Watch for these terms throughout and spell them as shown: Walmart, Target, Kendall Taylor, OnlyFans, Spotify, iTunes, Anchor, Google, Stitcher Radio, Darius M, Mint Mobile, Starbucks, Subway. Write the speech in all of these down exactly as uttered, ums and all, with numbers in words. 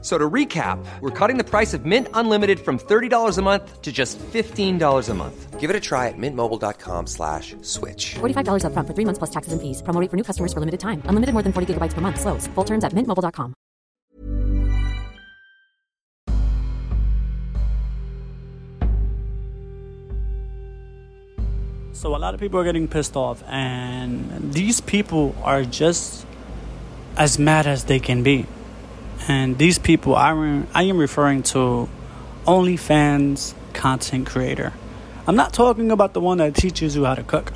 So to recap, we're cutting the price of Mint Unlimited from thirty dollars a month to just fifteen dollars a month. Give it a try at mintmobile.com slash switch. forty-five dollars up front for three months plus taxes and fees. Promo rate for new customers for limited time. Unlimited more than forty gigabytes per month. Slows full terms at mint mobile dot com. So a lot of people are getting pissed off, and these people are just as mad as they can be. And these people, I, re- I am referring to OnlyFans content creator. I'm not talking about the one that teaches you how to cook.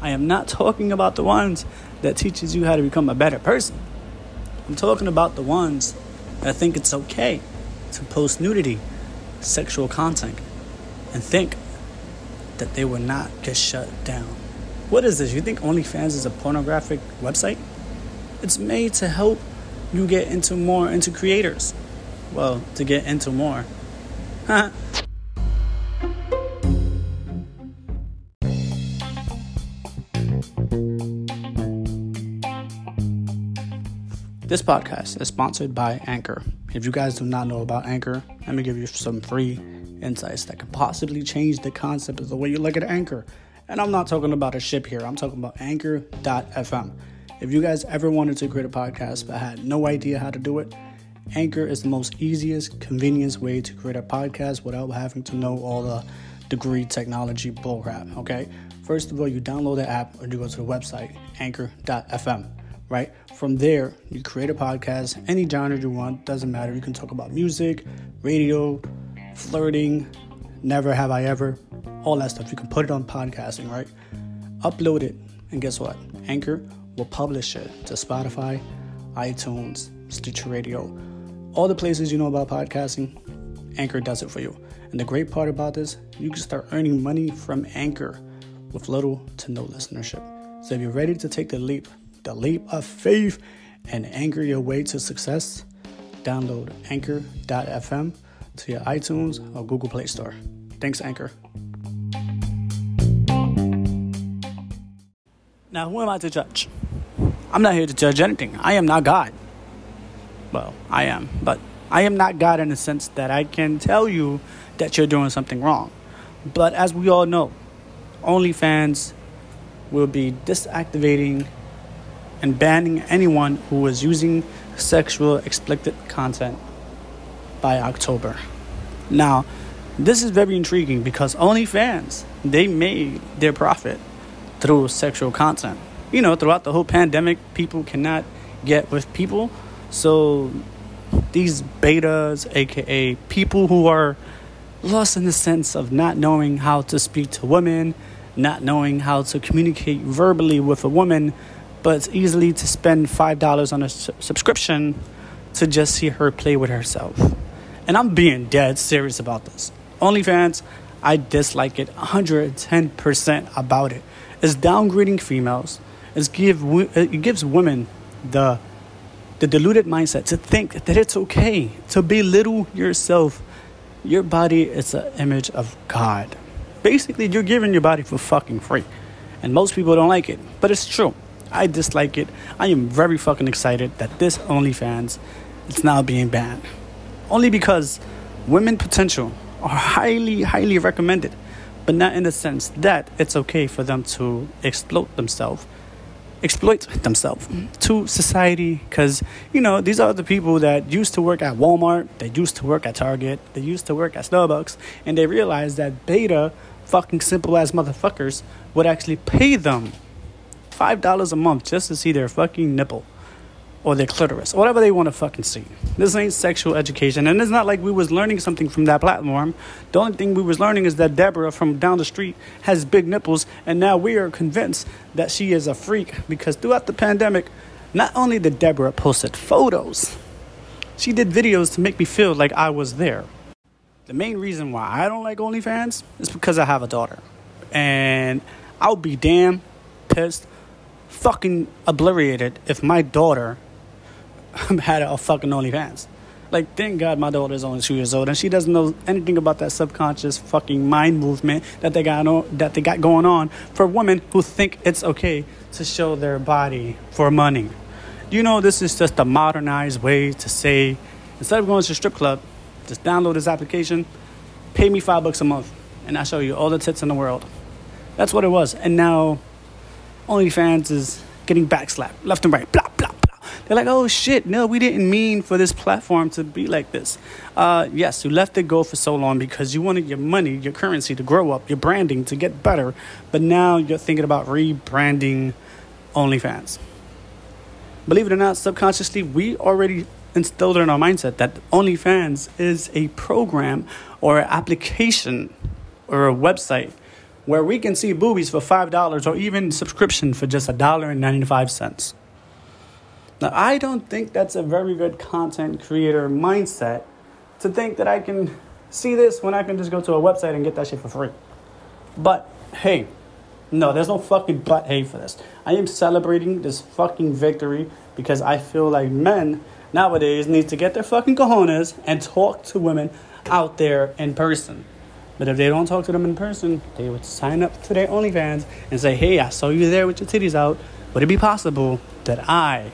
I am not talking about the ones that teaches you how to become a better person. I'm talking about the ones that think it's okay to post nudity, sexual content, and think that they will not get shut down. What is this? You think OnlyFans is a pornographic website? It's made to help you get into more into creators. Well, to get into more. This podcast is sponsored by Anchor. If you guys do not know about Anchor, let me give you some free insights that could possibly change the concept of the way you look at Anchor. And I'm not talking about a ship here. I'm talking about anchor dot f m. If you guys ever wanted to create a podcast but had no idea how to do it, Anchor is the most easiest, convenient way to create a podcast without having to know all the degree technology bullcrap, okay? First of all, you download the app or you go to the website, anchor dot f m, right? From there, you create a podcast, any genre you want, doesn't matter. You can talk about music, radio, flirting, never have I ever, all that stuff. You can put it on podcasting, right? Upload it, and guess what? Anchor will publish it to Spotify, iTunes, Stitcher Radio, all the places you know about podcasting. Anchor does it for you. And the great part about this, you can start earning money from Anchor with little to no listenership. So if you're ready to take the leap, the leap of faith, and anchor your way to success, download anchor dot f m to your iTunes or Google Play Store. Thanks, Anchor. Now, who am I to judge? I'm not here to judge anything. I am not God. Well, I am, but I am not God in the sense that I can tell you that you're doing something wrong. But as we all know, OnlyFans will be disactivating and banning anyone who is using sexual explicit content by October. Now, this is very intriguing because OnlyFans, they made their profit through sexual content. You know, throughout the whole pandemic, people cannot get with people. So these betas, aka people who are lost in the sense of not knowing how to speak to women, not knowing how to communicate verbally with a woman, but it's easily to spend five dollars on a su- subscription to just see her play with herself. And I'm being dead serious about this. OnlyFans, I dislike it one hundred ten percent about it. It's downgrading females. It's give, it gives women the the deluded mindset to think that it's okay to belittle yourself. Your body is an image of God. Basically, you're giving your body for fucking free. And most people don't like it. But it's true. I dislike it. I am very fucking excited that this OnlyFans is now being banned. Only because women potential are highly, highly recommended. But not in the sense that it's okay for them to exploit themselves, exploit themselves to society. Because, you know, these are the people that used to work at Walmart, they used to work at Target, they used to work at Starbucks, and they realized that beta, fucking simple-ass motherfuckers, would actually pay them five dollars a month just to see their fucking nipple or their clitoris, whatever they want to fucking see. This ain't sexual education. And it's not like we was learning something from that platform. The only thing we was learning is that Deborah from down the street has big nipples. And now we are convinced that she is a freak. Because throughout the pandemic, not only did Deborah posted photos, she did videos to make me feel like I was there. The main reason why I don't like OnlyFans is because I have a daughter. And I'll be damn pissed, fucking obliterated if my daughter had a fucking OnlyFans. Like, thank God my daughter is only two years old and she doesn't know anything about that subconscious fucking mind movement that they got on, that they got going on for women who think it's okay to show their body for money. You know, this is just a modernized way to say, instead of going to a strip club, just download this application, pay me five bucks a month, and I'll show you all the tits in the world. That's what it was. And now OnlyFans is getting backslapped left and right. Blah, blah. They're like, oh, shit, no, we didn't mean for this platform to be like this. Uh, yes, you left it go for so long because you wanted your money, your currency to grow up, your branding to get better. But now you're thinking about rebranding OnlyFans. Believe it or not, subconsciously, we already instilled in our mindset that OnlyFans is a program or an application or a website where we can see boobies for five dollars or even subscription for just one dollar and ninety-five cents. Now, I don't think that's a very good content creator mindset to think that I can see this when I can just go to a website and get that shit for free. But, hey, no, there's no fucking but hey for this. I am celebrating this fucking victory because I feel like men nowadays need to get their fucking cojones and talk to women out there in person. But if they don't talk to them in person, they would sign up to their OnlyFans and say, hey, I saw you there with your titties out. Would it be possible that I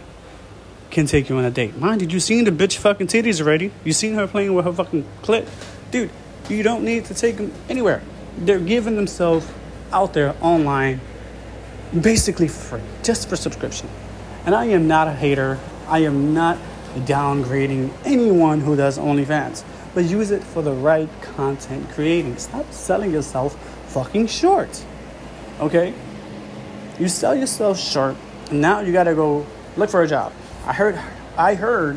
can take you on a date? Mind you, you seen the bitch fucking titties already. You seen her playing with her fucking clit. Dude, you don't need to take them anywhere. They're giving themselves out there online basically free, just for subscription. And I am not a hater. I am not downgrading anyone who does OnlyFans. But use it for the right content creating. Stop selling yourself fucking short. Okay? You sell yourself short, and now you gotta go look for a job. I heard I heard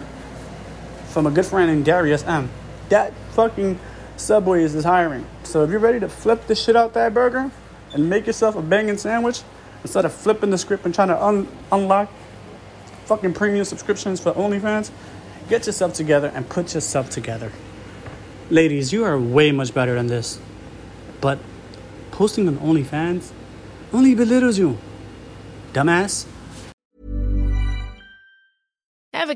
from a good friend named Darius M that fucking Subway is hiring. So if you're ready to flip this shit out that burger and make yourself a banging sandwich instead of flipping the script and trying to un- unlock fucking premium subscriptions for OnlyFans, get yourself together and put yourself together. Ladies, you are way much better than this. But posting on OnlyFans only belittles you. Dumbass. Ever